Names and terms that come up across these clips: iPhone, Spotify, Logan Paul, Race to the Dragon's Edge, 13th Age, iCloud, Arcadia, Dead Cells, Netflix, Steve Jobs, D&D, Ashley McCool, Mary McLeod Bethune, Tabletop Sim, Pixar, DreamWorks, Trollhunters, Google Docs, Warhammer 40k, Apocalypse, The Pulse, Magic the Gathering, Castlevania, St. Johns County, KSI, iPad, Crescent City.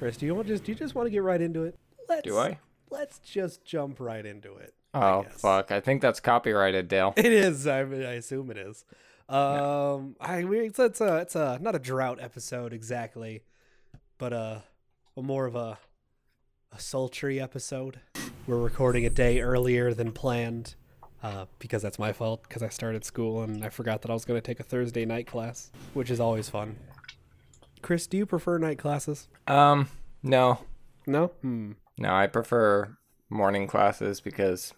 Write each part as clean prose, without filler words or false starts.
Chris, do you just want to get right into it? Do I? Let's just jump right into it. Oh, fuck. I think that's copyrighted, Dale. It is. I assume it is. No. It's not a drought episode exactly, but more of a sultry episode. We're recording a day earlier than planned because that's my fault, because I started school and I forgot that I was going to take a Thursday night class, which is always fun. Chris, do you prefer night classes? No. No? No, I prefer morning classes because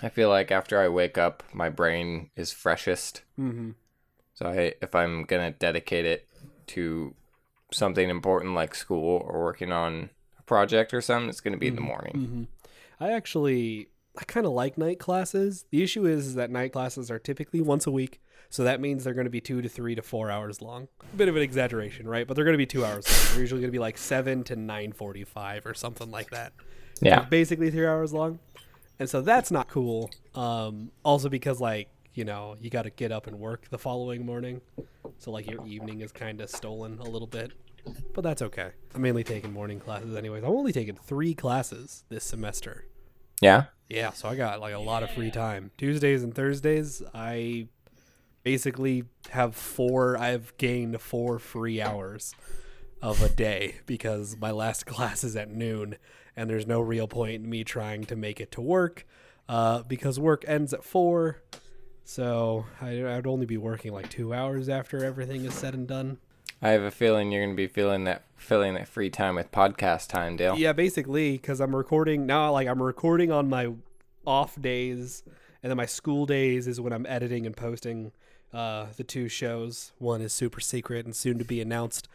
I feel like after I wake up, my brain is freshest. Mm-hmm. So if I'm going to dedicate it to something important like school or working on a project or something, it's going to be in the morning. Mm-hmm. I kind of like night classes. The issue is that night classes are typically once a week. So that means they're going to be 2 to 3 to 4 hours long. A bit of an exaggeration, right? But they're going to be 2 hours long. They're usually going to be like 7 to 9:45 or something like that. Yeah. They're basically 3 hours long. And so that's not cool. Also because you got to get up and work the following morning. So your evening is kind of stolen a little bit, but that's okay. I'm mainly taking morning classes anyways. I'm only taking 3 classes this semester. Yeah. Yeah. So I got a lot of free time. Tuesdays and Thursdays, I basically have I've gained four free hours of a day because my last class is at noon and there's no real point in me trying to make it to work because work ends at 4. So I'd only be working 2 hours after everything is said and done. I have a feeling you're going to be filling that free time with podcast time, Dale. Yeah, basically, because I'm recording now. I'm recording on my off days, and then my school days is when I'm editing and posting the 2 shows. One is super secret and soon to be announced.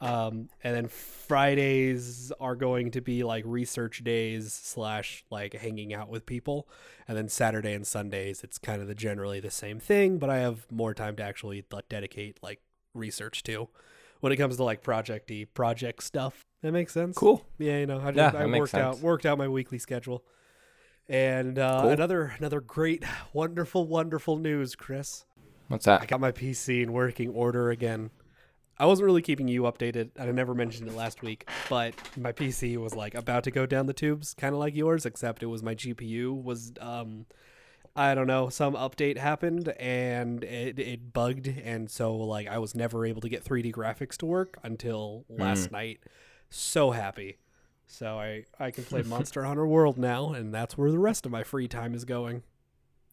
And then Fridays are going to be research days / hanging out with people. And then Saturday and Sundays, it's kind of generally the same thing, but I have more time to actually dedicate research to when it comes to projecty project stuff. That makes sense. Cool. Yeah. I worked out my weekly schedule. And cool. Another great, wonderful news, Chris. What's that? I got my PC in working order again. I wasn't really keeping you updated. I never mentioned it last week, but my PC was about to go down the tubes, kind of like yours, except it was my GPU was, I don't know, some update happened and it bugged. And so I was never able to get 3D graphics to work until last night. So happy. So I can play Monster Hunter World now, and that's where the rest of my free time is going.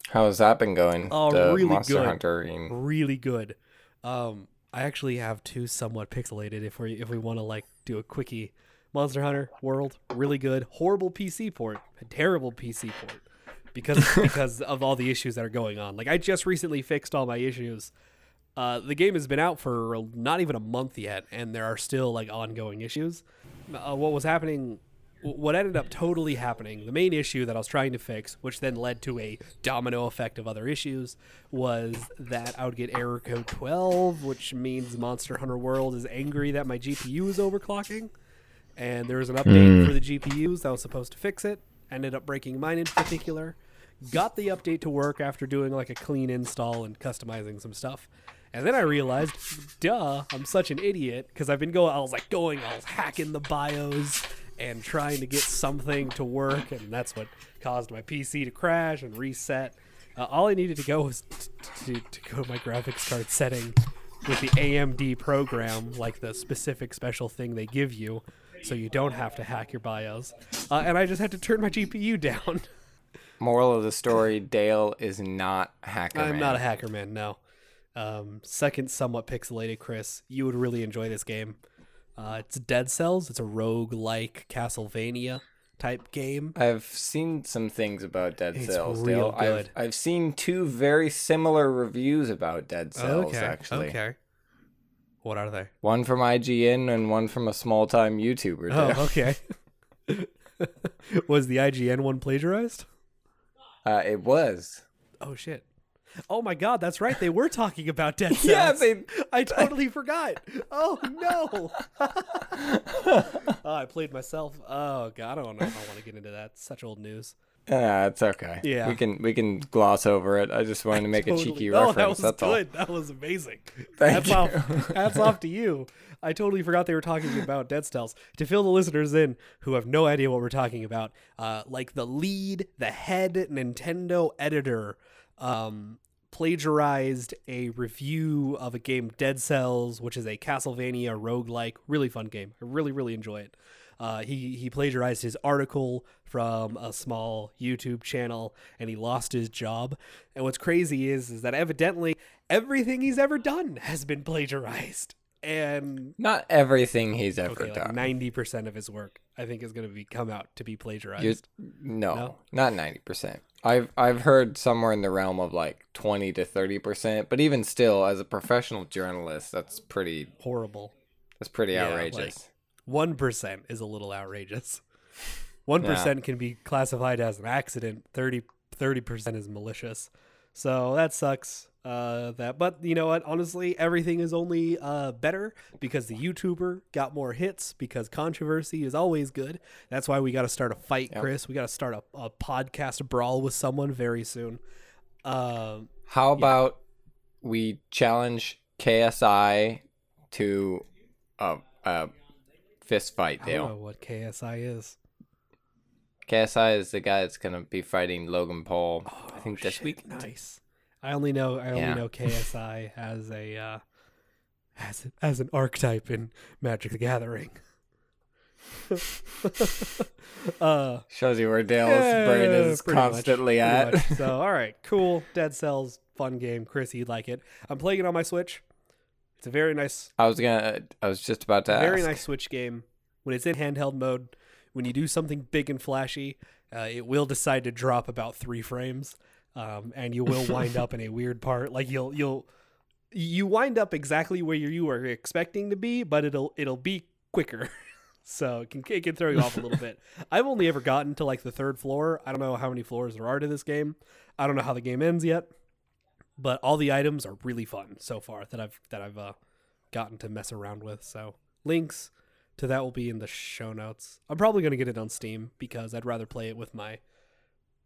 How has that been going? Oh, really good. Monster Hunter-ing. Really good. I actually have 2 somewhat pixelated if we want to do a quickie. Monster Hunter World, really good. Horrible PC port. A terrible PC port because of all the issues that are going on. I just recently fixed all my issues. The game has been out for not even a month yet, and there are still ongoing issues. What ended up totally happening, the main issue that I was trying to fix, which then led to a domino effect of other issues, was that I would get error code 12, which means Monster Hunter World is angry that my GPU is overclocking. And there was an update for the GPUs that was supposed to fix it. Ended up breaking mine in particular. Got the update to work after doing a clean install and customizing some stuff. And then I realized, I'm such an idiot because I've been going. I was hacking the BIOS and trying to get something to work, and that's what caused my PC to crash and reset. All I needed to go was to go to my graphics card setting with the AMD program, the specific special thing they give you, so you don't have to hack your BIOS. And I just had to turn my GPU down. Moral of the story, Dale is not a hacker man. I'm not a hacker man, no. Second somewhat pixelated, Chris, you would really enjoy this game. It's Dead Cells. It's a roguelike Castlevania type game. I've seen some things about Dead Cells. It's real good. I've seen 2 very similar reviews about Dead Cells, actually. Okay. What are they? One from IGN and one from a small-time YouTuber. Oh, okay. Was the IGN one plagiarized? It was. Oh, shit. Oh my God, that's right. They were talking about Dead Cells. Yeah, I totally forgot. Oh no! I played myself. Oh God, I don't know if I want to get into that. Such old news. It's okay. Yeah, we can gloss over it. I just wanted to make a cheeky reference. That was good. All. That was amazing. Hats off to you. I totally forgot they were talking about Dead Cells. To fill the listeners in who have no idea what we're talking about, like the head Nintendo editor, plagiarized a review of a game, Dead Cells, which is a Castlevania roguelike, really fun game. I really, really enjoy it. He plagiarized his article from a small YouTube channel, and he lost his job. And what's crazy is that evidently everything he's ever done has been plagiarized. And not everything he's ever done. 90% of his work, I think, is going to come out to be plagiarized. No, not 90%. I've heard somewhere in the realm of like 20 to 30%, but even still, as a professional journalist, that's pretty horrible. That's pretty outrageous. Like, 1% is a little outrageous. 1% can be classified as an accident. 30% is malicious. So that sucks. But you know what? Honestly, everything is only better because the YouTuber got more hits, because controversy is always good. That's why we got to start a fight, Chris. We got to start a podcast brawl with someone very soon. How about we challenge KSI to a fist fight, Dale? I don't know what KSI is. KSI is the guy that's going to be fighting Logan Paul, I think, this week. Nice. I only know KSI as a as an archetype in Magic the Gathering. Shows you where Dale's brain is constantly at. So, all right, cool. Dead Cells, fun game. Chris, you'd like it. I'm playing it on my Switch. It's a very nice. I was just about to ask. Very nice Switch game. When it's in handheld mode, when you do something big and flashy, it will decide to drop about 3 frames. And you will wind up in a weird part. Like you wind up exactly where you are expecting to be, but it'll be quicker. So it can throw you off a little bit. I've only ever gotten to like the 3rd floor. I don't know how many floors there are to this game. I don't know how the game ends yet, but all the items are really fun so far that I've gotten to mess around with. So links to that will be in the show notes. I'm probably going to get it on Steam because I'd rather play it with my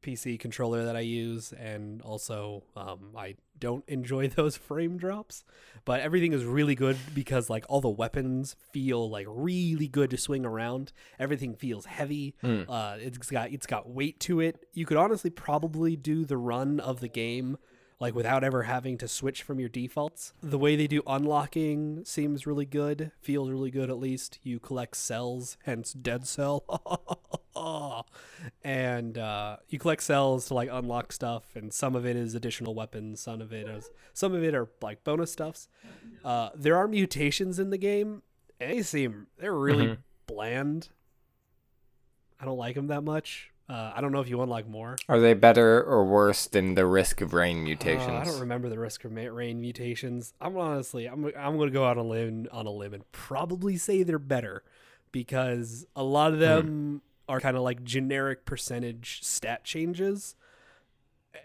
PC controller that I use, and also I don't enjoy those frame drops, but everything is really good because like all the weapons feel like really good to swing around. Everything feels heavy. It's got weight to it. You could honestly probably do the run of the game like without ever having to switch from your defaults. The way they do unlocking seems really good, feels really good at least. You collect cells, hence Dead Cell. And you collect cells to like unlock stuff, and some of it is additional weapons, some of it are like bonus stuffs. There are mutations in the game, and they're really bland. I don't like them that much. I don't know if you unlock more. Are they better or worse than the Risk of Rain mutations? I don't remember the Risk of Rain mutations. I'm gonna go out on a limb and probably say they're better, because a lot of them are kind of like generic percentage stat changes,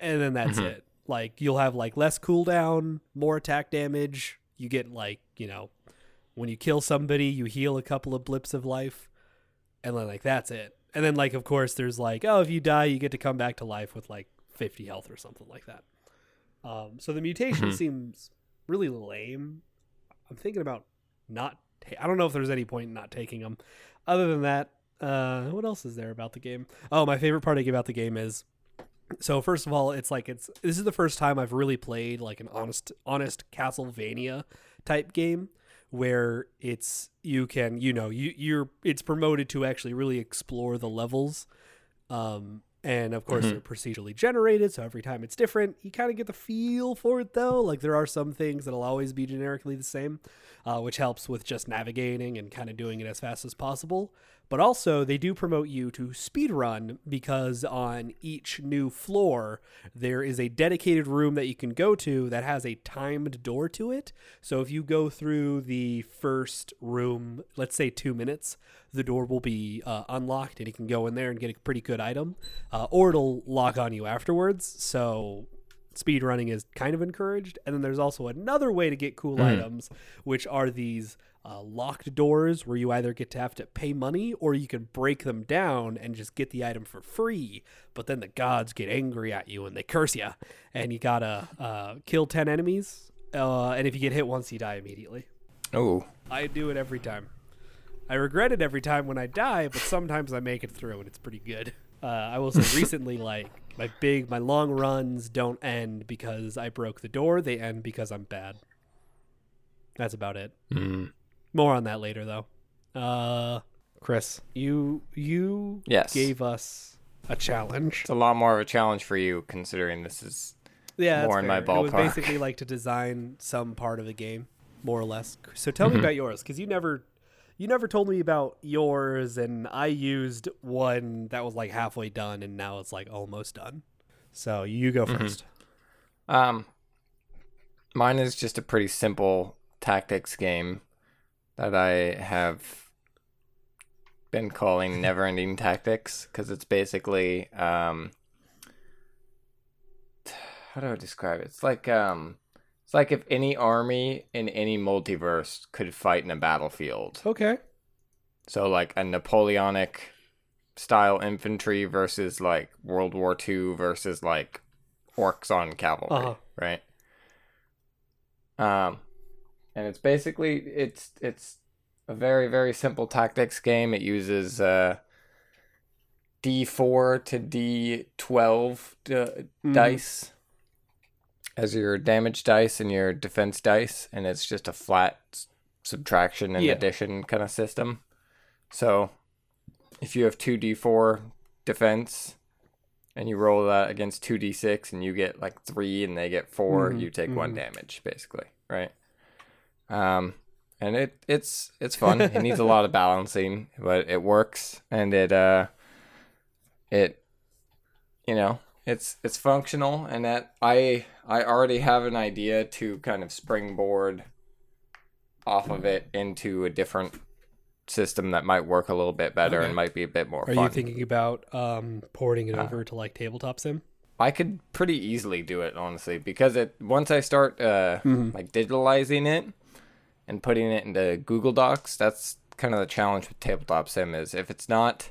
and then that's it. Like you'll have like less cooldown, more attack damage. You get like, you know, when you kill somebody, you heal a couple of blips of life, and then like that's it. And then like, of course, there's like, oh, if you die, you get to come back to life with like 50 health or something like that. So the mutation seems really lame. I'm thinking about I don't know if there's any point in not taking them. Other than that, what else is there about the game? Oh, my favorite part about the game is, so first of all, this is the first time I've really played like an honest Castlevania type game, where it's, you can, you know, you're it's promoted to actually really explore the levels. And of course they're procedurally generated, so every time it's different. You kind of get the feel for it though. Like there are some things that'll always be generically the same, which helps with just navigating and kind of doing it as fast as possible. But also they do promote you to speedrun, because on each new floor, there is a dedicated room that you can go to that has a timed door to it. So if you go through the first room, let's say 2 minutes, the door will be unlocked, and you can go in there and get a pretty good item, or it'll lock on you afterwards. So speedrunning is kind of encouraged. And then there's also another way to get cool items, which are these locked doors where you either get to have to pay money or you can break them down and just get the item for free. But then the gods get angry at you and they curse you, and you gotta kill 10 enemies. And if you get hit once, you die immediately. Oh. I do it every time. I regret it every time when I die, but sometimes I make it through and it's pretty good. I will say recently, like, my long runs don't end because I broke the door. They end because I'm bad. That's about it. Mm. More on that later, though. Chris, you yes. gave us a challenge. It's a lot more of a challenge for you, considering this is more in fair. My ballpark. It was basically like to design some part of the game, more or less. So tell me about yours, because you never told me about yours, and I used one that was like halfway done, and now it's like almost done. So you go first. Mine is just a pretty simple tactics game that I have been calling Never Ending Tactics, because it's basically, how do I describe it? It's like if any army in any multiverse could fight in a battlefield. Okay. So like a Napoleonic style infantry versus like World War II versus like orcs on cavalry, right? And it's basically, it's a very, very simple tactics game. It uses D4 to D12 dice as your damage dice and your defense dice, and it's just a flat subtraction and addition kind of system. So if you have 2d4 defense and you roll that against 2d6 and you get like 3 and they get 4, you take 1 damage, basically, right? And it's fun. It needs a lot of balancing, but it works, and it you know, it's functional, and that I already have an idea to kind of springboard off of it into a different system that might work a little bit better and might be a bit more fun. Are you thinking about porting it over to like Tabletop Sim? I could pretty easily do it, honestly, because once I start like digitalizing it and putting it into Google Docs, that's kind of the challenge with Tabletop Sim, is if it's not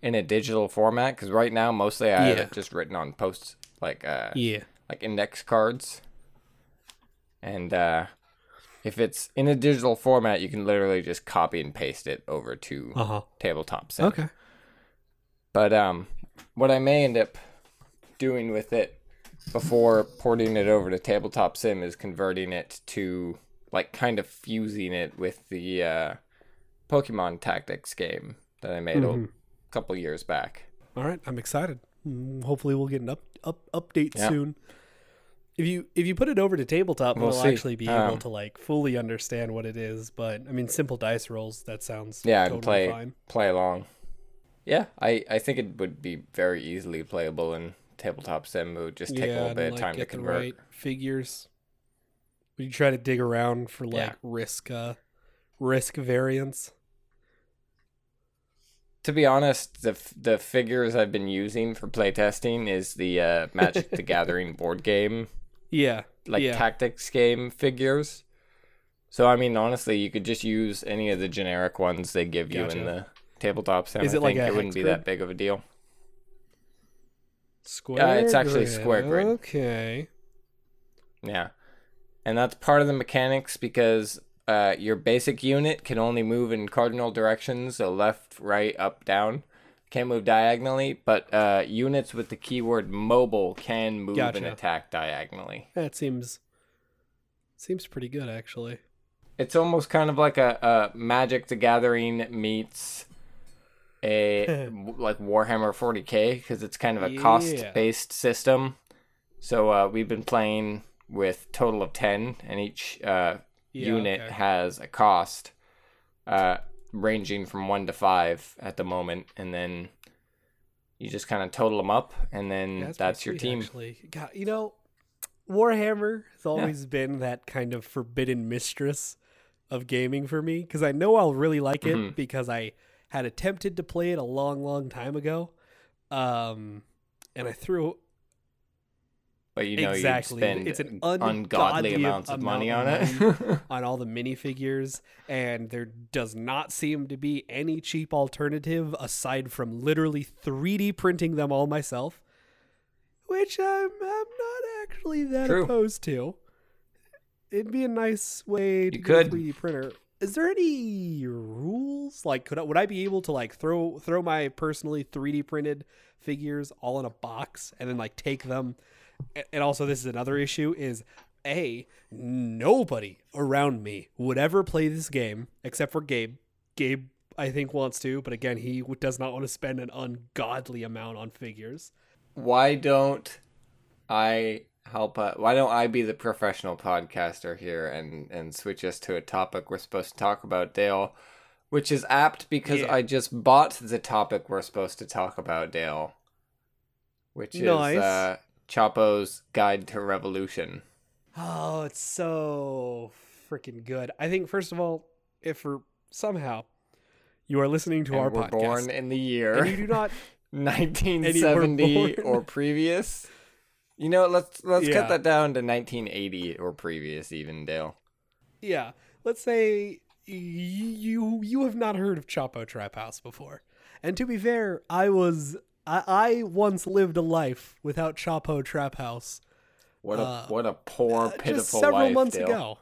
in a digital format, because right now mostly I have it just written on posts, like index cards, and if it's in a digital format, you can literally just copy and paste it over to Tabletop Sim. Okay. But what I may end up doing with it before porting it over to Tabletop Sim is converting it to, like, kind of fusing it with the Pokemon Tactics game that I made a couple years back. All right, I'm excited. Hopefully we'll get an update soon. If you put it over to Tabletop, we'll actually be able to like fully understand what it is. But I mean, simple dice rolls, that sounds totally fine. Play along. Yeah, I think it would be very easily playable in Tabletop Sim. It would just take a little bit of time to convert. Right figures. You try to dig around for like risk variance. To be honest, the figures I've been using for playtesting is the Magic the Gathering board game. Yeah. Like tactics game figures. So, I mean, honestly, you could just use any of the generic ones they give you in the Tabletop Sim. Is it like it wouldn't be that big of a deal. Square grid? It's actually square grid. Okay. Yeah. And that's part of the mechanics because your basic unit can only move in cardinal directions, so left, right, up, down. Can't move diagonally, but units with the keyword mobile can move and attack diagonally. That seems pretty good, actually. It's almost kind of like a Magic the Gathering meets a like Warhammer 40k, because it's kind of a cost-based system. So we've been playing with total of 10, and each unit has a cost ranging from 1 to 5 at the moment, and then you just kind of total them up, and then that's your team. Actually. God, you know, Warhammer has always been that kind of forbidden mistress of gaming for me, because I know I'll really like it because I had attempted to play it a long, long time ago, and I threw But you know you spend it's an ungodly amounts of money on it. On all the minifigures. And there does not seem to be any cheap alternative aside from literally 3D printing them all myself. Which I'm not actually that opposed to. It'd be a nice way to get a 3D printer. Is there any rules? Like, would I be able to like throw my personally 3D printed figures all in a box and then like take them? And also, this is another issue, is A, nobody around me would ever play this game except for Gabe. Gabe, I think, wants to, but again, he does not want to spend an ungodly amount on figures. Why don't I help? Why don't I be the professional podcaster here and switch us to a topic we're supposed to talk about, Dale, which is apt because I just bought the topic we're supposed to talk about, Dale, which is... Chapo's Guide to Revolution. Oh, it's so freaking good. I think, first of all, if somehow you are listening to our podcast... And we're born in the year... And you do not... 1970 or previous. You know, let's cut that down to 1980 or previous even, Dale. Yeah. Let's say you have not heard of Chapo Trap House before. And to be fair, I once lived a life without Chapo Trap House. What a poor, pitiful just several life, months Dale. Ago.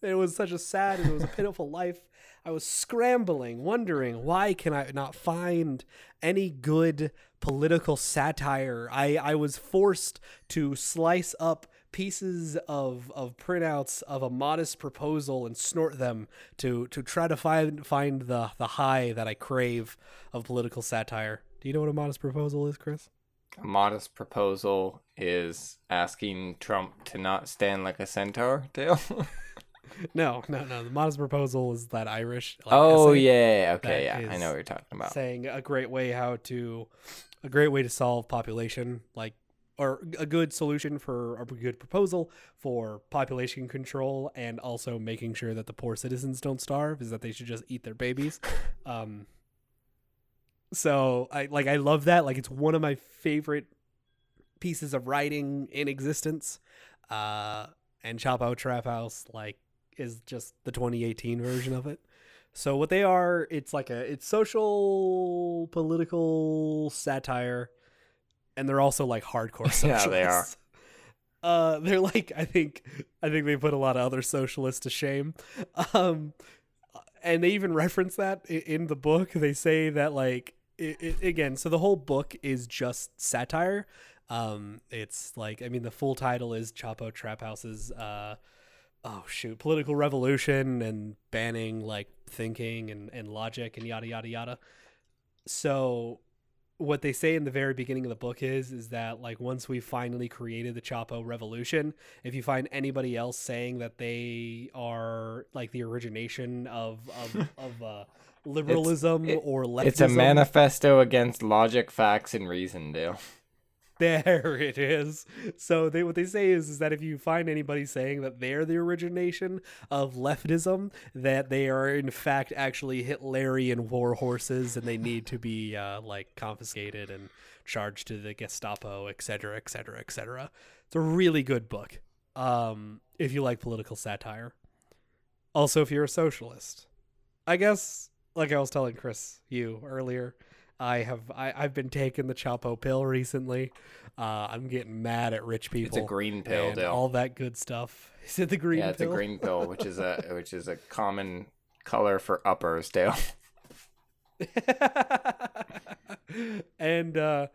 It was such a sad and it was a pitiful life. I was scrambling, wondering why can I not find any good political satire. I was forced to slice up pieces of printouts of a modest proposal and snort them to try to find the high that I crave of political satire. Do you know what a modest proposal is, Chris? A modest proposal is asking Trump to not stand like a centaur, Dale. No. The modest proposal is that Irish. Like, essay okay, yeah. I know what you're talking about. Saying a great way to solve population, like, or a good solution for a good proposal for population control, and also making sure that the poor citizens don't starve is that they should just eat their babies. So I love that. Like, it's one of my favorite pieces of writing in existence. And Chapo Trap House is just the 2018 version of it. So what they are, it's social political satire, and they're also like hardcore socialists. Yeah, they are. They're like I think they put a lot of other socialists to shame. And they even reference that in the book. They say that again, so the whole book is just satire. It's the full title is Chapo Trap House's, political revolution and banning thinking and logic and yada, yada, yada. So what they say in the very beginning of the book is that once we finally created the Chapo revolution, if you find anybody else saying that they are the origination of liberalism or leftism, it's a manifesto against logic, facts, and reason, Dale. There it is. So what they say is that if you find anybody saying that they're the origination of leftism, that they are in fact actually Hitlerian war horses and they need to be confiscated and charged to the Gestapo, et cetera, et cetera, et cetera. It's a really good book if you like political satire. Also, if you're a socialist. I guess, like I was telling Chris, you earlier, I've been taking the Chapo pill recently. I'm getting mad at rich people. It's a green pill, Dale. All that good stuff. Is it the green pill? Yeah, it's a green pill, which is a common color for uppers, Dale. and I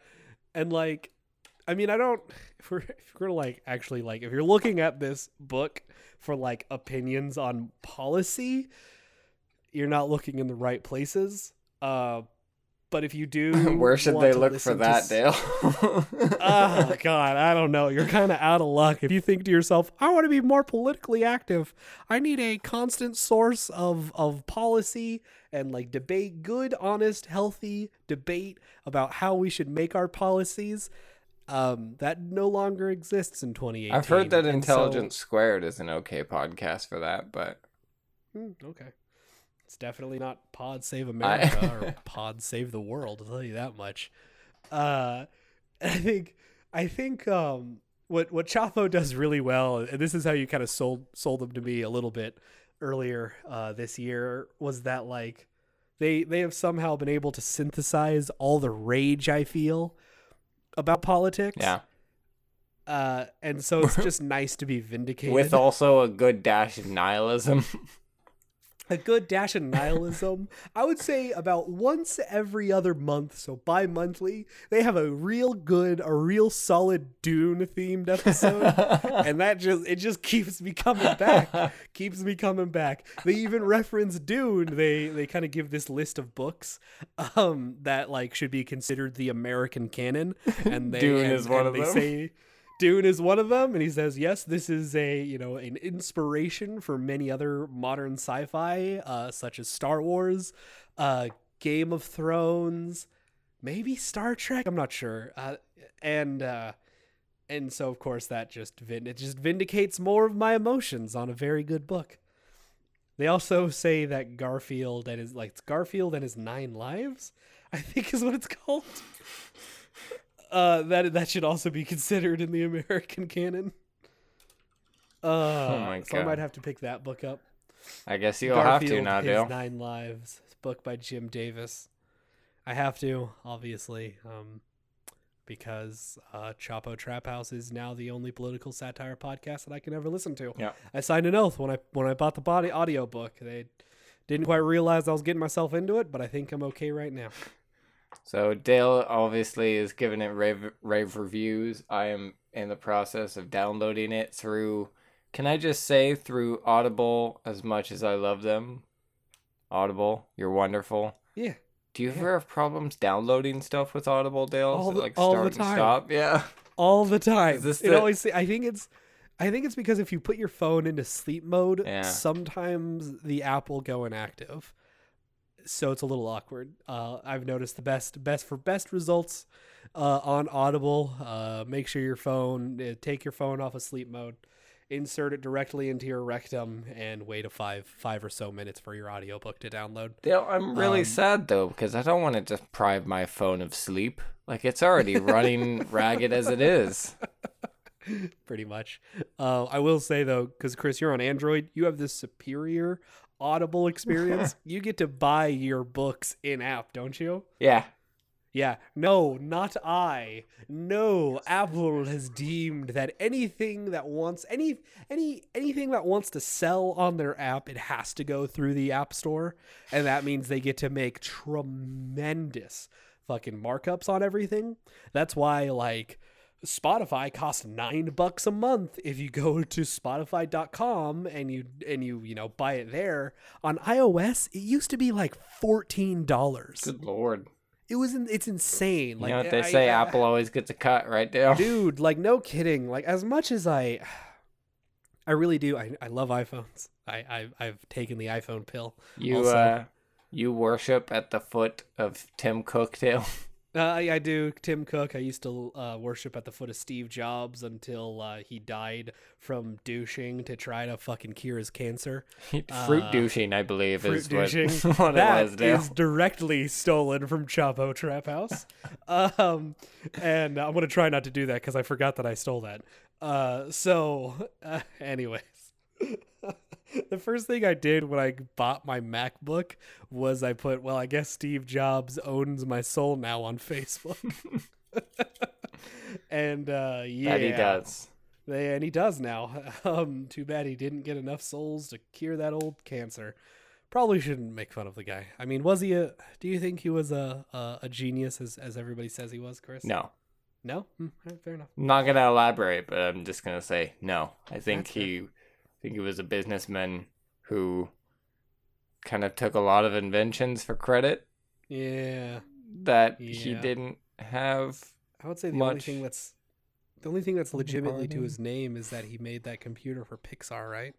mean, I don't. If you're looking at this book for opinions on policy, you're not looking in the right places. But if you do, where should they look for that, Dale? Oh God, I don't know. You're kind of out of luck if you think to yourself, "I want to be more politically active. I need a constant source of policy and debate, good, honest, healthy debate about how we should make our policies." That no longer exists in 2018. I've heard that Intelligence Squared is an okay podcast for that, but okay. It's definitely not Pod Save America or Pod Save the World, I'll tell you that much. I think what Chapo does really well, and this is how you kind of sold them to me a little bit earlier this year, was that like they have somehow been able to synthesize all the rage I feel about politics. Yeah. And so it's just nice to be vindicated with also a good dash of nihilism. A good dash of nihilism. I would say about once every other month, so bi-monthly, they have a real solid Dune-themed episode, and it just keeps me coming back. They even reference Dune. They kind of give this list of books that like should be considered the American canon, and Dune is one of them. Say, Dune is one of them, and he says, yes, this is an inspiration for many other modern sci-fi, such as Star Wars, Game of Thrones, maybe Star Trek. I'm not sure. And so, of course, that just vindicates more of my emotions on a very good book. They also say that Garfield and his 9 lives, I think is what it's called. That should also be considered in the American canon. Oh my God. So I might have to pick that book up. I guess you'll have to now, Dale. 9 Lives, book by Jim Davis. I have to, obviously, because Chapo Trap House is now the only political satire podcast that I can ever listen to. Yeah. I signed an oath when I bought the audio book. They didn't quite realize I was getting myself into it, but I think I'm okay right now. So Dale obviously is giving it rave reviews. I am in the process of downloading it through Audible, as much as I love them. Audible, you're wonderful. Yeah. Do you ever have problems downloading stuff with Audible, Dale? All the time. Yeah. All the time. I think it's because if you put your phone into sleep mode, sometimes the app will go inactive. So it's a little awkward. I've noticed the best results on Audible. Make sure take your phone off of sleep mode, insert it directly into your rectum, and wait a five or so minutes for your audiobook to download. Dale, I'm really sad though, because I don't want to deprive my phone of sleep. Like, it's already running ragged as it is. Pretty much. I will say though, because Chris, you're on Android, you have this superior Audible experience. You get to buy your books in app, don't you? Yeah. No, not I. No, Apple has deemed that anything that wants anything that wants to sell on their app, it has to go through the App Store, and that means they get to make tremendous fucking markups on everything. That's why like Spotify costs $9 a month if you go to spotify.com and you buy it there. On iOS, it used to be like $14. Good Lord. It's insane. Like, you know what they say, Apple always gets a cut, right, Dale? Dude, like, no kidding. Like, as much as I really do, I love iPhones. I've taken the iPhone pill. You worship at the foot of Tim Cook, Dale. I do. Tim Cook. I used to worship at the foot of Steve Jobs until he died from douching to try to fucking cure his cancer. Fruit douching, I believe. What it was. That is directly stolen from Chapo Trap House. And I'm going to try not to do that because I forgot that I stole that. So anyways. The first thing I did when I bought my MacBook was I put, well, I guess Steve Jobs owns my soul now on Facebook. And yeah. That he does. And he does now. Too bad he didn't get enough souls to cure that old cancer. Probably shouldn't make fun of the guy. I mean, do you think he was a genius as everybody says he was, Chris? No. No? Fair enough. I'm not going to elaborate, but I'm just going to say no. I think he was a businessman who kind of took a lot of inventions for credit. Yeah. He didn't have. I would say the only thing that's legitimately to his name is that he made that computer for Pixar, right?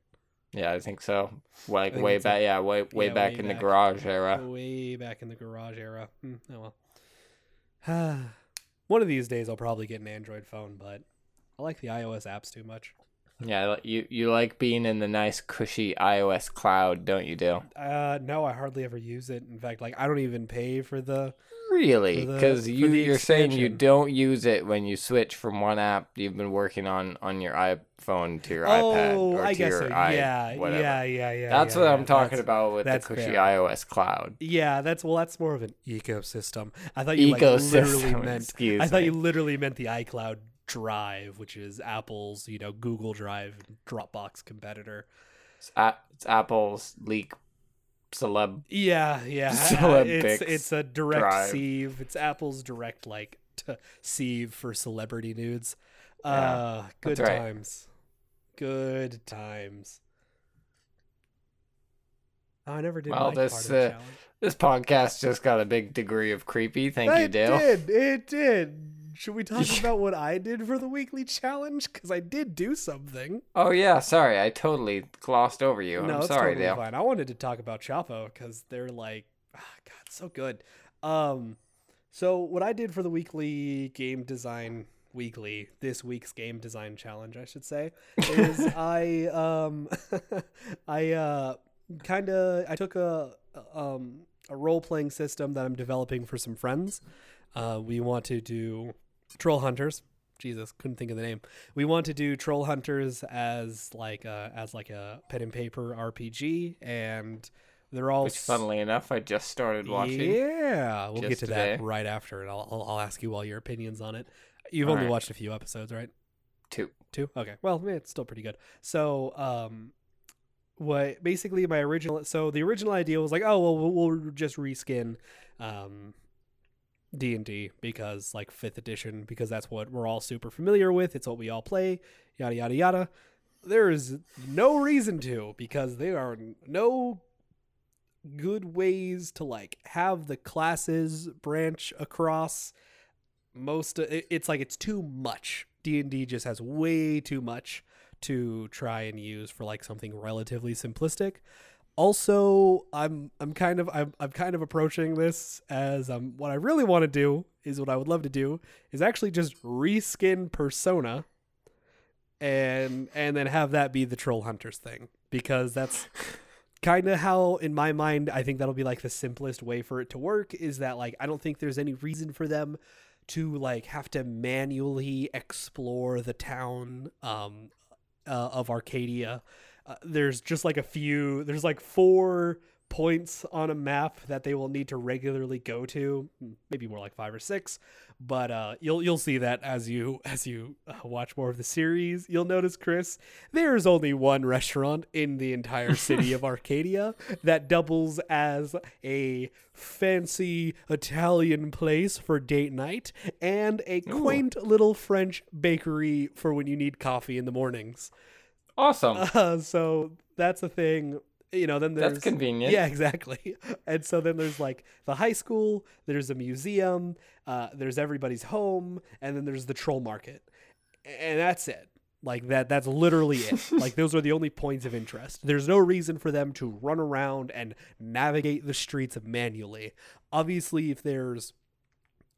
Yeah, I think so. Like way back, way back in the garage era. Way back in the garage era. Oh well. One of these days I'll probably get an Android phone, but I like the iOS apps too much. Yeah, you like being in the nice, cushy iOS cloud, don't you, Dale? No, I hardly ever use it. In fact, like I don't even pay for the Really? Because you're saying you don't use it when you switch from one app you've been working on your iPhone to your iPad or I to guess your so. Yeah, whatever. Yeah. That's what I'm talking about with the cushy iOS cloud. Yeah, that's more of an ecosystem. I thought you you literally meant the iCloud Drive, which is Apple's, Google Drive, Dropbox competitor. It's Apple's leak. Celeb. Yeah. It's a direct drive. Sieve. It's Apple's direct sieve for celebrity nudes. Good times. Right. Good times. Oh, I never did. Well, this podcast just got a big degree of creepy. Thank you, Dale. It did. Should we talk about what I did for the weekly challenge? Because I did do something. Oh, yeah. Sorry. I totally glossed over you. No, I'm sorry, totally Dale. Fine. I wanted to talk about Chapo because they're so good. So what I did for the this week's game design challenge, I should say, is I took a role-playing system that I'm developing for some friends. We want to do Trollhunters. Jesus, couldn't think of the name. We want to do Trollhunters as a pen and paper RPG, and they're all. Which, funnily enough, I just started watching. Yeah, we'll get to that right after, and I'll ask you all your opinions on it. You've only watched a few episodes, right? Two. Okay. Well, it's still pretty good. So, what basically the original idea was we'll just reskin, D&D because 5th edition, because that's what we're all super familiar with. It's what we all play, yada, yada, yada. There is no reason to, because there are no good ways to have the classes branch across most. It's too much. D&D just has way too much to try and use for something relatively simplistic. Also, I'm kind of approaching this as what I really want to do is what I would love to do is actually just reskin Persona and then have that be the Trollhunters thing, because that's kind of how in my mind I think that'll be the simplest way for it to work, is that I don't think there's any reason for them to have to manually explore the town of Arcadia. There's just there's 4 points on a map that they will need to regularly go to, maybe more 5 or 6, but you'll see that as you watch more of the series. You'll notice, Chris, there's only one restaurant in the entire city of Arcadia that doubles as a fancy Italian place for date night and a quaint little French bakery for when you need coffee in the mornings. Awesome. So that's a thing, then there's, that's convenient. Yeah, exactly. And so then there's the high school, there's a museum, there's everybody's home, and then there's the troll market, and that's it. That's literally it. Those are the only points of interest. There's no reason for them to run around and navigate the streets manually. Obviously, if there's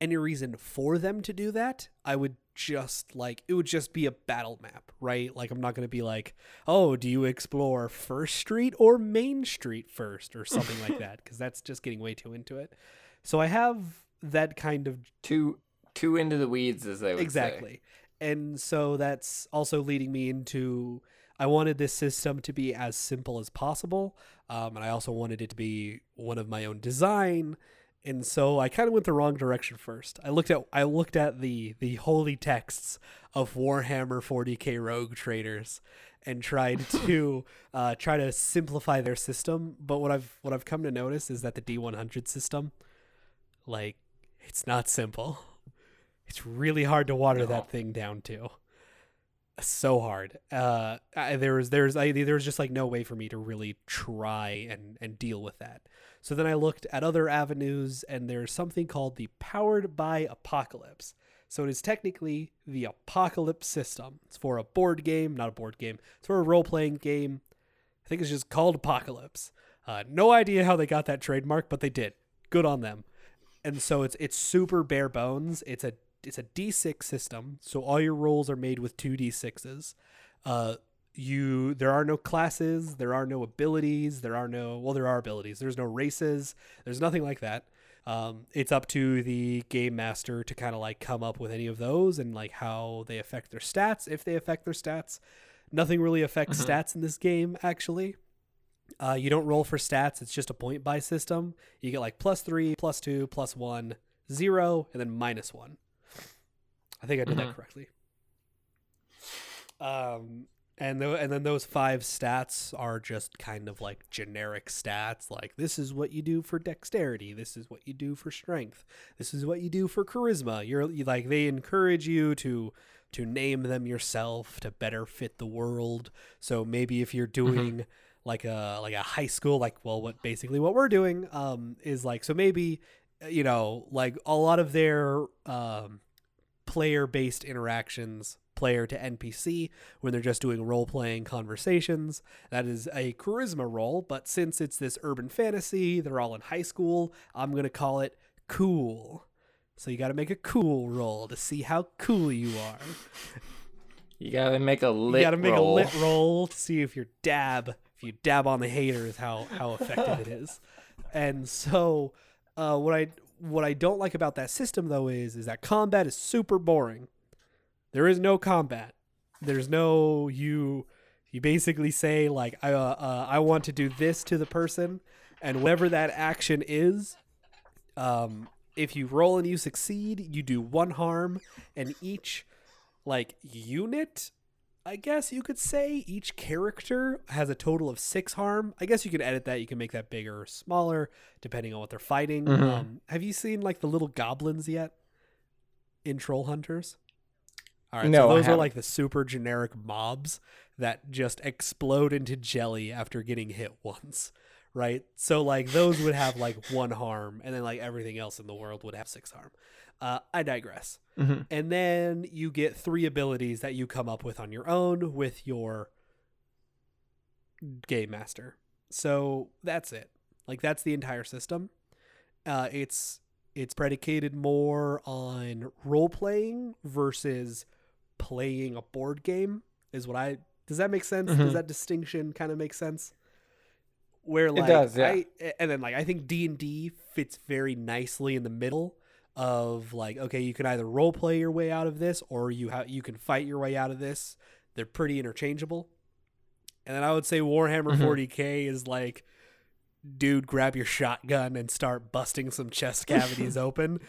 any reason for them to do that, I would just it would just be a battle map, right? I'm not going to be do you explore First Street or Main Street first or something like that, because that's just getting way too into it. So I have that kind of too into the weeds, as they would say. And so that's also leading me into, I wanted this system to be as simple as possible, and I also wanted it to be one of my own design. And so I kind of went the wrong direction first. I looked at the holy texts of Warhammer 40k rogue traders and tried to try to simplify their system. But what I've come to notice is that the D100 system, it's not simple. It's really hard to water that thing down to. So hard. There was just no way for me to really try and deal with that. So then I looked at other avenues, and there's something called the Powered by Apocalypse. So it is technically the Apocalypse system. It's for a board game, not a board game. It's for a role-playing game. I think it's just called Apocalypse. No idea how they got that trademark, but they did. Good on them. And so it's super bare bones. It's a D6 system, so all your rolls are made with 2 D6s. There are no classes, there are no abilities, there are no races, there's nothing like that. It's up to the game master to kind of like come up with any of those and like how they affect their stats, if they affect their stats. Nothing really affects stats in this game, actually. You don't roll for stats. It's just a point buy system. You get like +3, +2, +1, 0, and then -1. I think I did that correctly. And then those 5 stats are just kind of like generic stats. Like, this is what you do for dexterity. This is what you do for strength. This is what you do for charisma. You like, they encourage you to name them yourself to better fit the world. So maybe if you're doing like a high school, like, well, what we're doing is like, so maybe, you know, like a lot of their player-based interactions, player to NPC, when they're just doing role-playing conversations, that is a charisma role. But since it's this urban fantasy, they're all in high school, I'm going to call it cool. So you got to make a cool roll to see how cool you are. You got to make a lit roll. You got to make a lit roll to see if your dab, on the haters, how effective it is. And so what I don't like about that system, though, is that combat is super boring. There is no combat. There's no you basically say like, I want to do this to the person, and whatever that action is, if you roll and you succeed, you do 1 harm, and each like unit, I guess you could say, each character has a total of 6 harm. I guess you can edit that. You can make that bigger or smaller depending on what they're fighting. Have you seen like the little goblins yet in Trollhunters? All right, no, so those are like the super generic mobs that just explode into jelly after getting hit once. Right. So like those would have like 1 harm, and then like everything else in the world would have 6 harm. I digress. And then you get 3 abilities that you come up with on your own with your game master. So that's it. Like, that's the entire system. It's predicated more on role playing versus playing a board game is what I, does that make sense? Does that distinction kind of make sense? Where like, it does, yeah. I think D&D fits very nicely in the middle of like, okay, you can either role play your way out of this, or you can fight your way out of this. They're pretty interchangeable. And then I would say Warhammer 40k is like, dude, grab your shotgun and start busting some chest cavities open,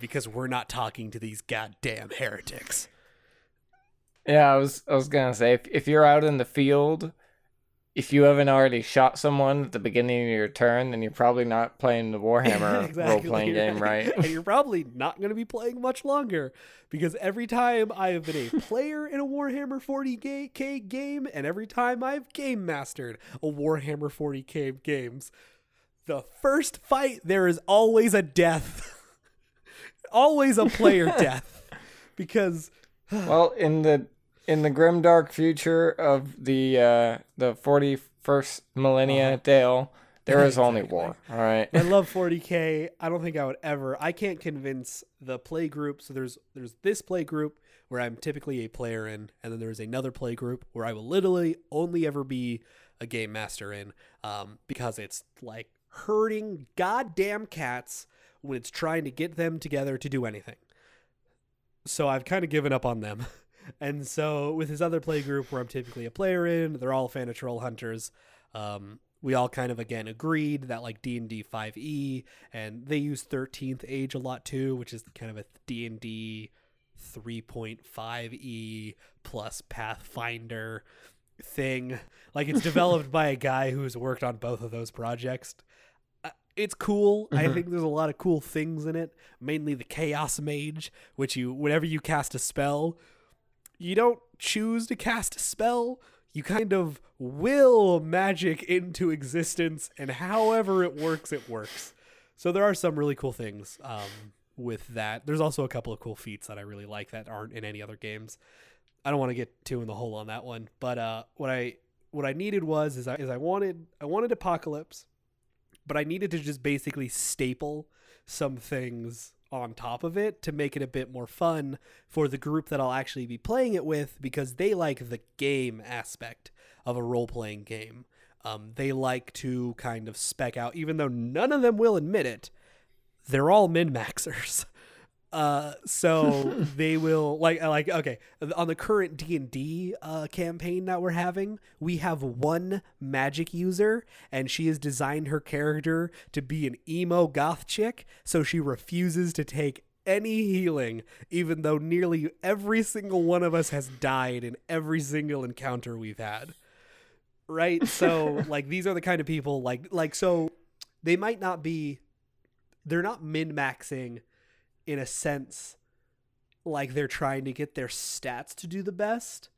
because we're not talking to these goddamn heretics. Yeah, I was gonna say, if you're out in the field, if you haven't already shot someone at the beginning of your turn, then you're probably not playing the Warhammer role-playing game, right? And you're probably not going to be playing much longer, because every time I have been a player in a Warhammer 40k game, and every time I've game mastered a Warhammer 40k games, the first fight, there is always a death. Always a player death. Because... well, in the grimdark future of the 41st millennia, Dale, there is only war. All right. I love 40K. I don't think I would ever. I can't convince the play group. So there's this play group where I'm typically a player in, and then there's another play group where I will literally only ever be a game master in, because it's like herding goddamn cats when it's trying to get them together to do anything. So I've kind of given up on them. And so with his other play group where I'm typically a player in, they're all a fan of Trollhunters. We all kind of, again, agreed that like D&D 5e, and they use 13th Age a lot too, which is kind of a D&D 3.5e plus Pathfinder thing. Like, it's developed by a guy who's worked on both of those projects. It's cool. I think there's a lot of cool things in it, mainly the Chaos Mage, which whenever you cast a spell... you don't choose to cast a spell. You kind of will magic into existence, and however it works, it works. So there are some really cool things with that. There's also a couple of cool feats that I really like that aren't in any other games. I don't want to get too in the hole on that one, but what I needed was I wanted Apocalypse, but I needed to just basically staple some things on top of it to make it a bit more fun for the group that I'll actually be playing it with, because they like the game aspect of a role-playing game. They like to kind of spec out, even though none of them will admit it. they're all min-maxers. So they will like, okay, on the current D&D campaign that we're having, we have one magic user, and she has designed her character to be an emo goth chick. So she refuses to take any healing, even though nearly every single one of us has died in every single encounter we've had. Right. So like, these are the kind of people like, so they might not be, they're not min-maxing in a sense, like they're trying to get their stats to do the best,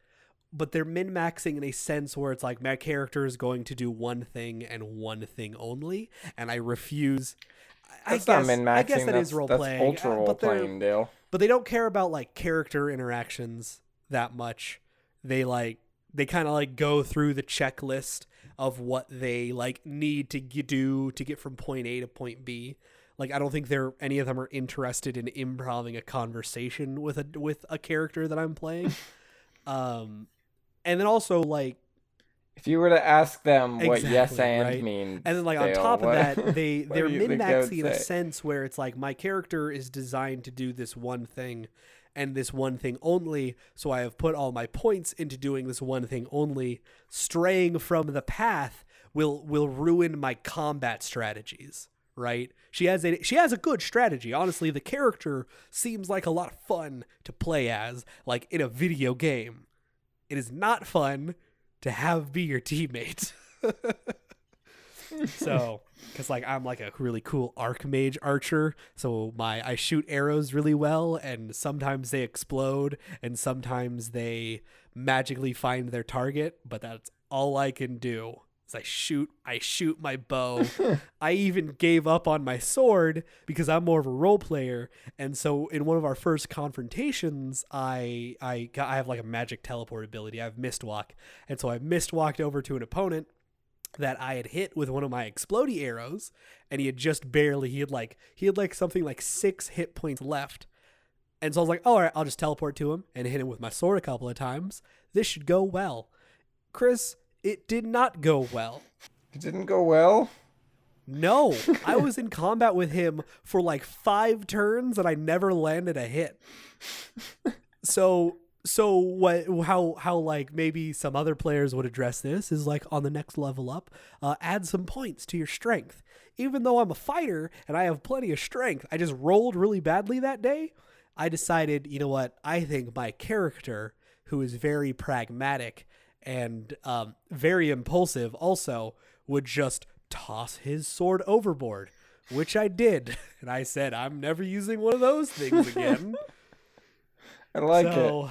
but they're min-maxing in a sense where it's like, my character is going to do one thing and one thing only, and I refuse. I guess that's role playing. That's ultra role playing, Dale. But they don't care about like character interactions that much. They kind of like go through the checklist of what they like need to do to get from point A to point B. Like, I don't think any of them are interested in improvising a conversation with a character that I'm playing. And then also, like, if you were to ask them what yes and right? means. And then, like, on top of that, they're min-maxing in a sense where it's like, my character is designed to do this one thing and this one thing only, so I have put all my points into doing this one thing only. Straying from the path will ruin my combat strategies. Right. She has a good strategy. Honestly, the character seems like a lot of fun to play as, like in a video game. It is not fun to be your teammate. So, cause like, I'm like a really cool archmage archer. So I shoot arrows really well, and sometimes they explode and sometimes they magically find their target, but that's all I can do. I shoot my bow. I even gave up on my sword because I'm more of a role player. And so in one of our first confrontations, I have like a magic teleport ability. I have mistwalk. And so I mistwalked over to an opponent that I had hit with one of my explodey arrows. And he had like something like 6 hit points left. And so I was like, all right, I'll just teleport to him and hit him with my sword a couple of times. This should go well. Chris, it did not go well. It didn't go well? No. I was in combat with him for like 5 turns and I never landed a hit. So what? How like maybe some other players would address this is like, on the next level up, add some points to your strength. Even though I'm a fighter and I have plenty of strength, I just rolled really badly that day. I decided, you know what? I think my character, who is very pragmatic and very impulsive also, would just toss his sword overboard, which I did. And I said, I'm never using one of those things again. I like it.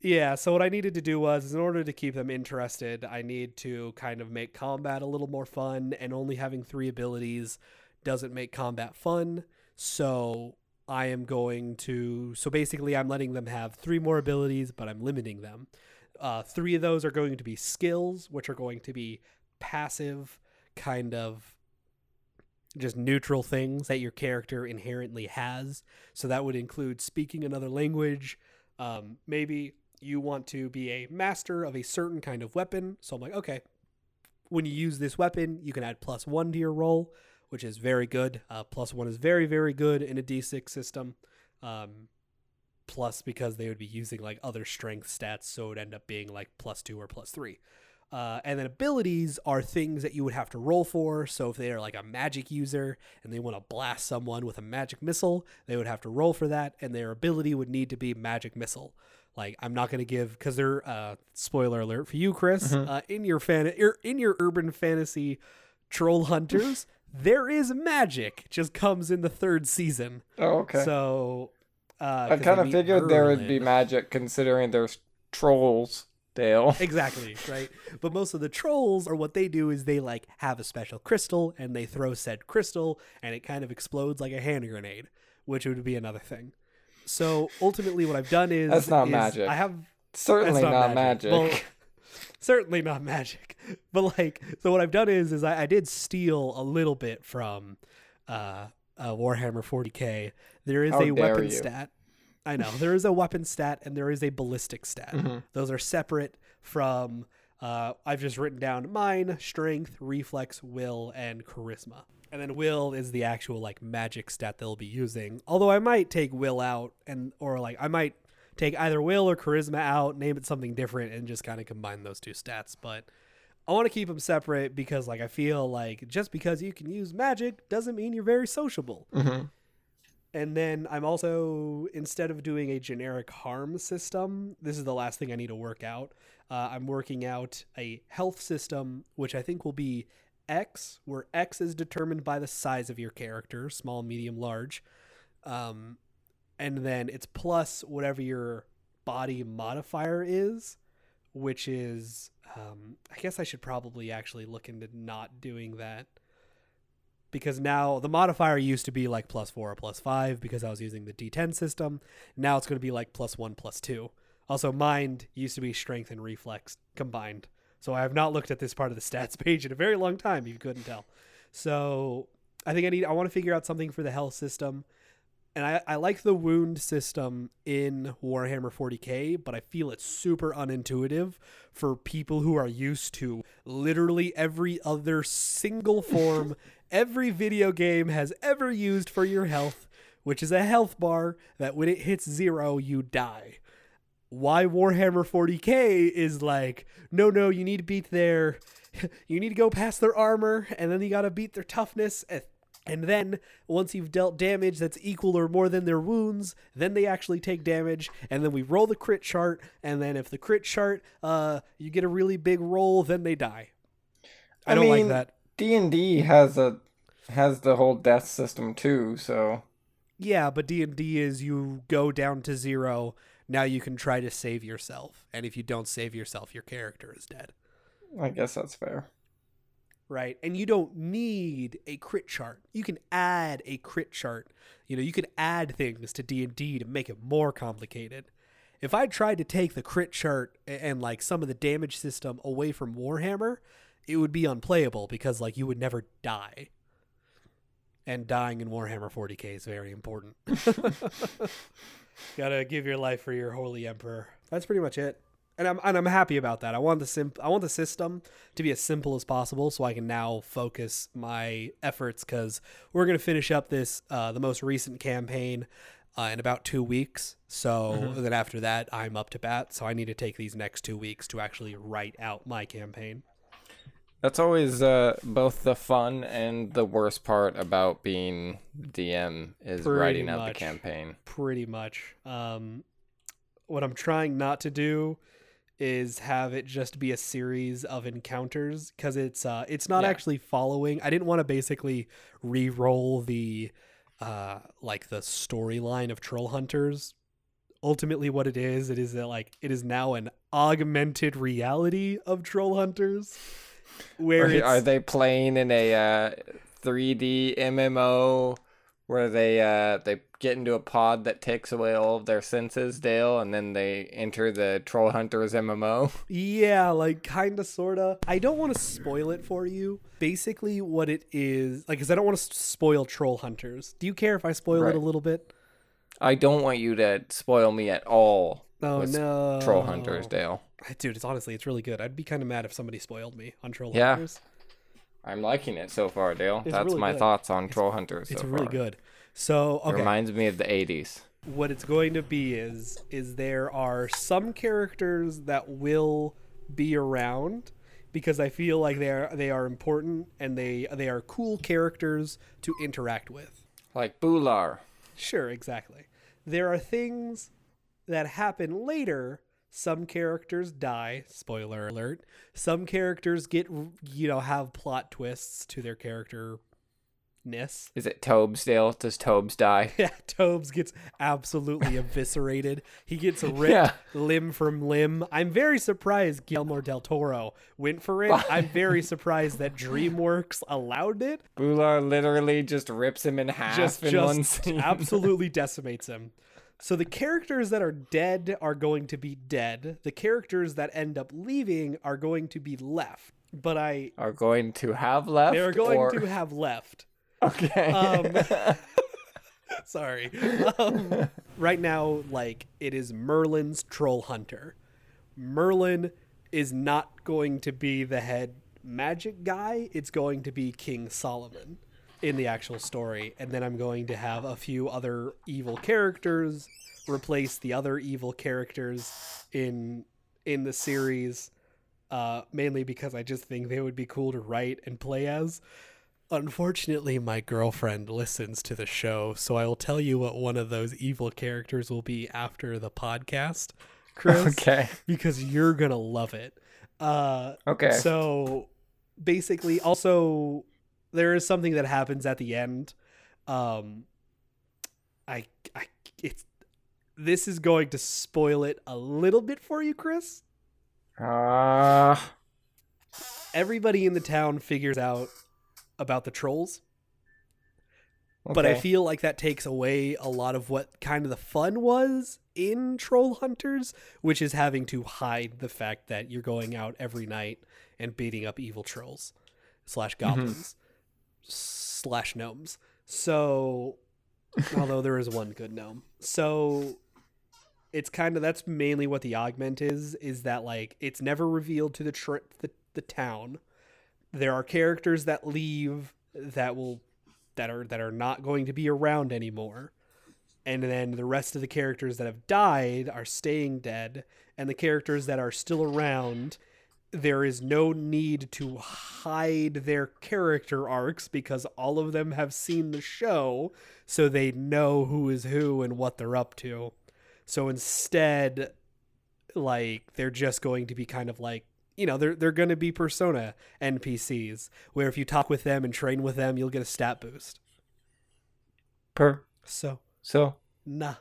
Yeah, so what I needed to do was, in order to keep them interested, I need to kind of make combat a little more fun, and only having 3 abilities doesn't make combat fun. So I am going to... So basically, I'm letting them have 3 more abilities, but I'm limiting them. 3 of those are going to be skills, which are going to be passive, kind of just neutral things that your character inherently has. So that would include speaking another language. Maybe you want to be a master of a certain kind of weapon. So I'm like, okay, when you use this weapon, you can add +1 to your roll, which is very good. +1 is very, very good in a D6 system. Plus, because they would be using like other strength stats, so it would end up being like +2 or +3. And then abilities are things that you would have to roll for. So if they are like a magic user and they want to blast someone with a magic missile, they would have to roll for that, and their ability would need to be magic missile. Like, I'm not going to give, because they're spoiler alert for you, Chris. Mm-hmm. In your urban fantasy Trollhunters, there is magic. It just comes in the 3rd season. Oh, okay. So. I kind of figured there would be magic, considering there's trolls, Dale. Exactly, right? But most of the trolls, are what they do is they like have a special crystal and they throw said crystal and it kind of explodes like a hand grenade, which would be another thing. So ultimately what I've done is... That's not magic. Certainly not magic. Well, certainly not magic. But like, so what I've done is I did steal a little bit from... Warhammer 40k. There is a weapon stat. I know there is a weapon stat and there is a ballistic stat. Mm-hmm. Those are separate from I've just written down mine, strength, reflex, will, and charisma. And then will is the actual like magic stat they'll be using. Although I might take will out I might take either will or charisma out, name it something different, and just kind of combine those two stats. But I want to keep them separate because like I feel like just because you can use magic doesn't mean you're very sociable. Mm-hmm. And then I'm also, instead of doing a generic harm system, this is the last thing I need to work out. I'm working out a health system, which I think will be X, where X is determined by the size of your character, small, medium, large. And then it's plus whatever your body modifier is, which is, I guess I should probably actually look into not doing that. Because now the modifier used to be like +4 or +5 because I was using the D10 system. Now it's going to be like +1, +2. Also, mind used to be strength and reflex combined. So I have not looked at this part of the stats page in a very long time, if you couldn't tell. So I think I want to figure out something for the health system. And I like the wound system in Warhammer 40k, but I feel it's super unintuitive for people who are used to literally every other single form every video game has ever used for your health, which is a health bar that when it hits 0, you die. Why Warhammer 40k is like, no, you need to beat their, you need to go past their armor, and then you got to beat their toughness. And then once you've dealt damage that's equal or more than their wounds, then they actually take damage. And then we roll the crit chart. And then if the crit chart, you get a really big roll, then they die. I don't like that. D&D has the whole death system too. So yeah, but D&D is you go down to 0. Now you can try to save yourself. And if you don't save yourself, your character is dead. I guess that's fair. Right. And you don't need a crit chart. You can add a crit chart. You know, you can add things to D&D to make it more complicated. If I tried to take the crit chart and like some of the damage system away from Warhammer, it would be unplayable because like you would never die. And dying in Warhammer 40k is very important. Gotta give your life for your holy emperor. That's pretty much it. And I'm happy about that. I want the system to be as simple as possible, so I can now focus my efforts because we're gonna finish up this the most recent campaign in about 2 weeks. So Then after that, I'm up to bat. So I need to take these next 2 weeks to actually write out my campaign. That's always both the fun and the worst part about being DM is writing out the campaign. Pretty much. What I'm trying not to do is have it just be a series of encounters because it's not actually following. I didn't want to basically re-roll the the storyline of Trollhunters. Ultimately, what it is now an augmented reality of Trollhunters. Where are they playing in a 3D MMO where they get into a pod that takes away all of their senses, Dale, and then they enter the Trollhunters MMO? Yeah, like kind of, sort of. I don't want to spoil it for you. Basically what it is, like, because I don't want to spoil Trollhunters. Do you care if I spoil it a little bit? I don't want you to spoil me at all. Oh, no. Trollhunters, Dale. Dude, it's really good. I'd be kind of mad if somebody spoiled me on Trollhunters. Yeah. I'm liking it so far, Dale. That's really my thoughts on Trollhunters so far. It's really good. So, okay. It reminds me of the 80s. What it's going to be is there are some characters that will be around because I feel like they are important and they are cool characters to interact with. Like Bular. Sure, exactly. There are things that happen later. Some characters die, spoiler alert. Some characters get, have plot twists to their character-ness. Is it Tobes, Dale? Does Tobes die? Yeah, Tobes gets absolutely eviscerated. He gets ripped limb from limb. I'm very surprised Guillermo del Toro went for it. I'm very surprised that DreamWorks allowed it. Bular literally just rips him in half in one scene. Absolutely decimates him. So the characters that are dead are going to be dead. The characters that end up leaving are going to be left. But I... Are going to have left? They are going to have left. Okay. Sorry. Right now, it is Merlin's Troll Hunter. Merlin is not going to be the head magic guy. It's going to be King Solomon in the actual story. And then I'm going to have a few other evil characters replace the other evil characters in the series, mainly because I just think they would be cool to write and play as. Unfortunately, my girlfriend listens to the show, so I will tell you what one of those evil characters will be after the podcast, Chris. Okay. Because you're going to love it. Okay. So basically, also, there is something that happens at the end. This is going to spoil it a little bit for you, Chris. Everybody in the town figures out about the trolls. Okay. But I feel like that takes away a lot of what kind of the fun was in Trollhunters, which is having to hide the fact that you're going out every night and beating up evil trolls slash goblins slash gnomes. So, although there is one good gnome. So it's kind of, that's mainly what the augment is that like, it's never revealed to the town. There are characters that leave that are not going to be around anymore. And then the rest of the characters that have died are staying dead. And the characters that are still around, there is no need to hide their character arcs because all of them have seen the show. So they know who is who and what they're up to. So instead, like, they're just going to be kind of like, you know, they're going to be Persona NPCs where if you talk with them and train with them, you'll get a stat boost. So yeah.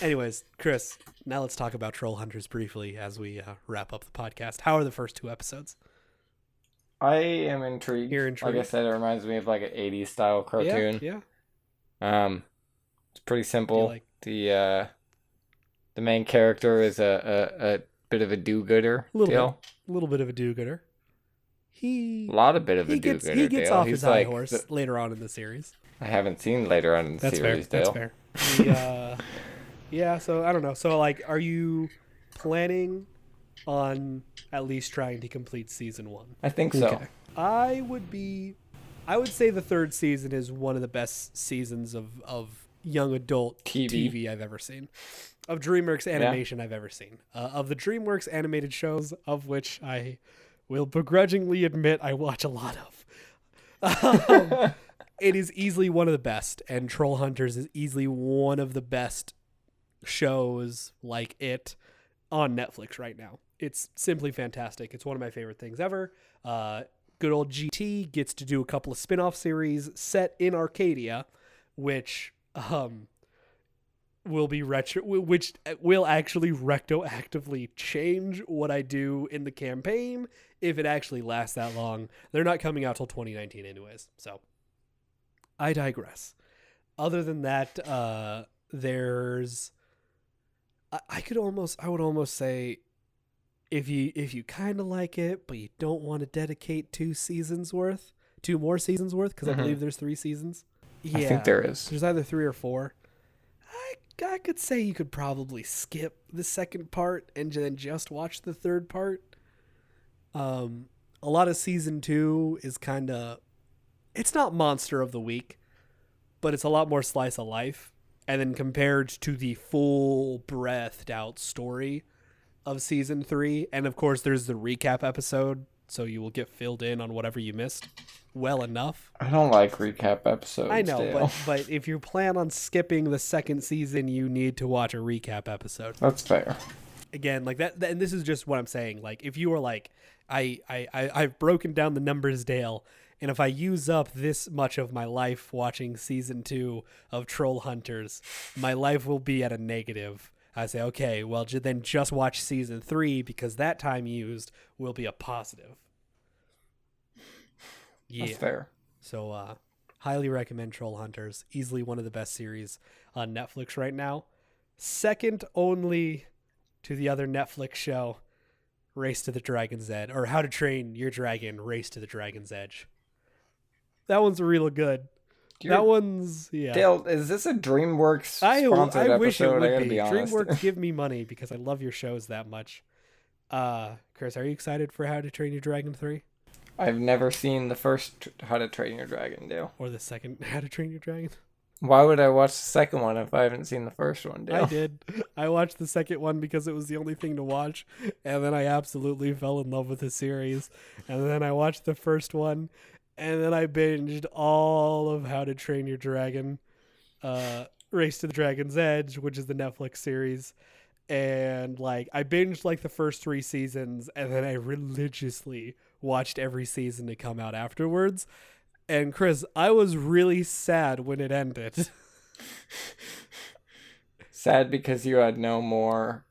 Anyways, Chris, now let's talk about Trollhunters briefly as we wrap up the podcast. How are the first two episodes? I am intrigued. You're intrigued. Like I said, it reminds me of like an 80s style cartoon. Yeah. It's pretty simple. Like... The main character is a bit of a do-gooder deal. A little bit of a do-gooder. He gets off his high horse later on in the series. I haven't seen later on in the series, Dale. That's fair. Yeah, so I don't know. So, like, are you planning on at least trying to complete season one? I think so. Okay. I would say the third season is one of the best seasons of young adult TV I've ever seen. Of DreamWorks animation I've ever seen. Of the DreamWorks animated shows, of which I will begrudgingly admit I watch a lot of. It is easily one of the best, and Trollhunters is easily one of the best shows like it on Netflix right now. It's simply fantastic. It's one of my favorite things ever. Good old GT gets to do a couple of spin-off series set in Arcadia, which... which will actually retroactively change what I do in the campaign if it actually lasts that long. They're not coming out till 2019 anyways, so I digress. Other than that, there's I would almost say if you kind of like it but you don't want to dedicate two more seasons worth because I believe there's three seasons. Yeah, I think there is. There's either three or four. I could say you could probably skip the second part and then just watch the third part. A lot of season two is kind of, it's not monster of the week, but it's a lot more slice of life. And then compared to the full breathed out story of season three. And of course there's the recap episode. So you will get filled in on whatever you missed well enough. I don't like recap episodes. I know, Dale. But if you plan on skipping the second season, you need to watch a recap episode. That's fair. Again, like that, and this is just what I'm saying. Like, if you are like, I've broken down the numbers, Dale, and if I use up this much of my life watching season two of Trollhunters, my life will be at a negative. I say, okay, well, then just watch season three because that time used will be a positive. Yeah. That's fair. So highly recommend Trollhunters. Easily one of the best series on Netflix right now. Second only to the other Netflix show, Race to the Dragon's Edge, or How to Train Your Dragon, Race to the Dragon's Edge. That one's real good. That one's, yeah. Dale, is this a DreamWorks sponsored episode? I wish it would be. DreamWorks, give me money because I love your shows that much. Chris, are you excited for How to Train Your Dragon 3? I've never seen the first How to Train Your Dragon, Dale. Or the second How to Train Your Dragon. Why would I watch the second one if I haven't seen the first one, Dale? I did. I watched the second one because it was the only thing to watch, and then I absolutely fell in love with the series. And then I watched the first one, and then I binged all of How to Train Your Dragon, Race to the Dragon's Edge, which is the Netflix series. And like I binged like the first 3 seasons, and then I religiously watched every season to come out afterwards. And Chris, I was really sad when it ended. Sad because you had no more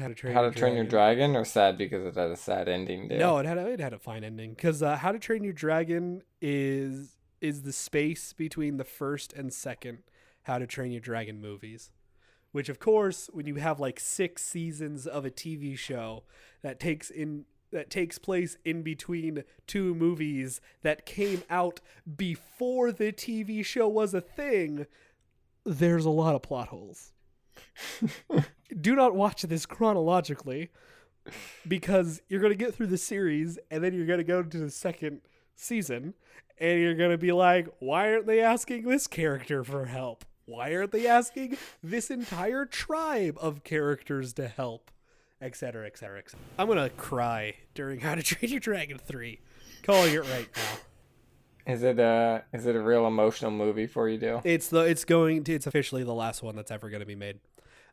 How to Train Your Dragon, or sad because it had a sad ending? Dale? No, it had a fine ending, because How to Train Your Dragon is the space between the first and second How to Train Your Dragon movies. Which, of course, when you have like 6 seasons of a TV show that takes place in between 2 movies that came out before the TV show was a thing, there's a lot of plot holes. Do not watch this chronologically, because you're going to get through the series and then you're going to go to the second season and you're going to be like, why aren't they asking this character for help? Why aren't they asking this entire tribe of characters to help? Etc, etc, etc. I'm going to cry during How to Train Your Dragon 3. Calling it right now. Is it a real emotional movie for you, Dale? It's officially the last one that's ever going to be made.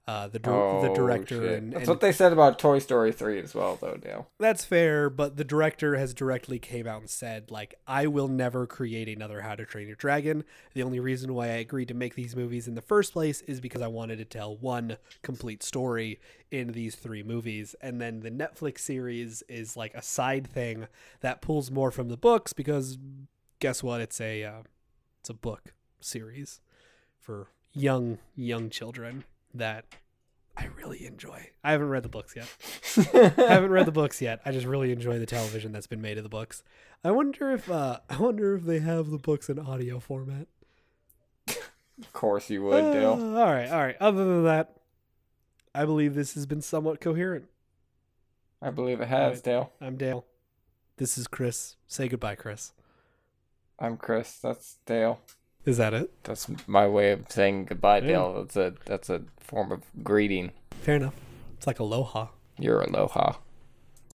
The director shit. That's what they said about Toy Story 3 as well, though, Dale. That's fair, but the director has directly came out and said, like, I will never create another How to Train Your Dragon. The only reason why I agreed to make these movies in the first place is because I wanted to tell one complete story in these 3 movies. And then the Netflix series is like a side thing that pulls more from the books, because guess what? It's a book series for young children. That I really enjoy. I haven't read the books yet. I just really enjoy the television that's been made of the books. I wonder if they have the books in audio format. Of course you would, Dale. All right. Other than that, I believe this has been somewhat coherent. I believe it has, right. Dale. I'm Dale. This is Chris. Say goodbye, Chris. I'm Chris. That's Dale. Is that it? That's my way of saying goodbye, Dale. Yeah. That's a form of greeting. Fair enough. It's like aloha. You're aloha.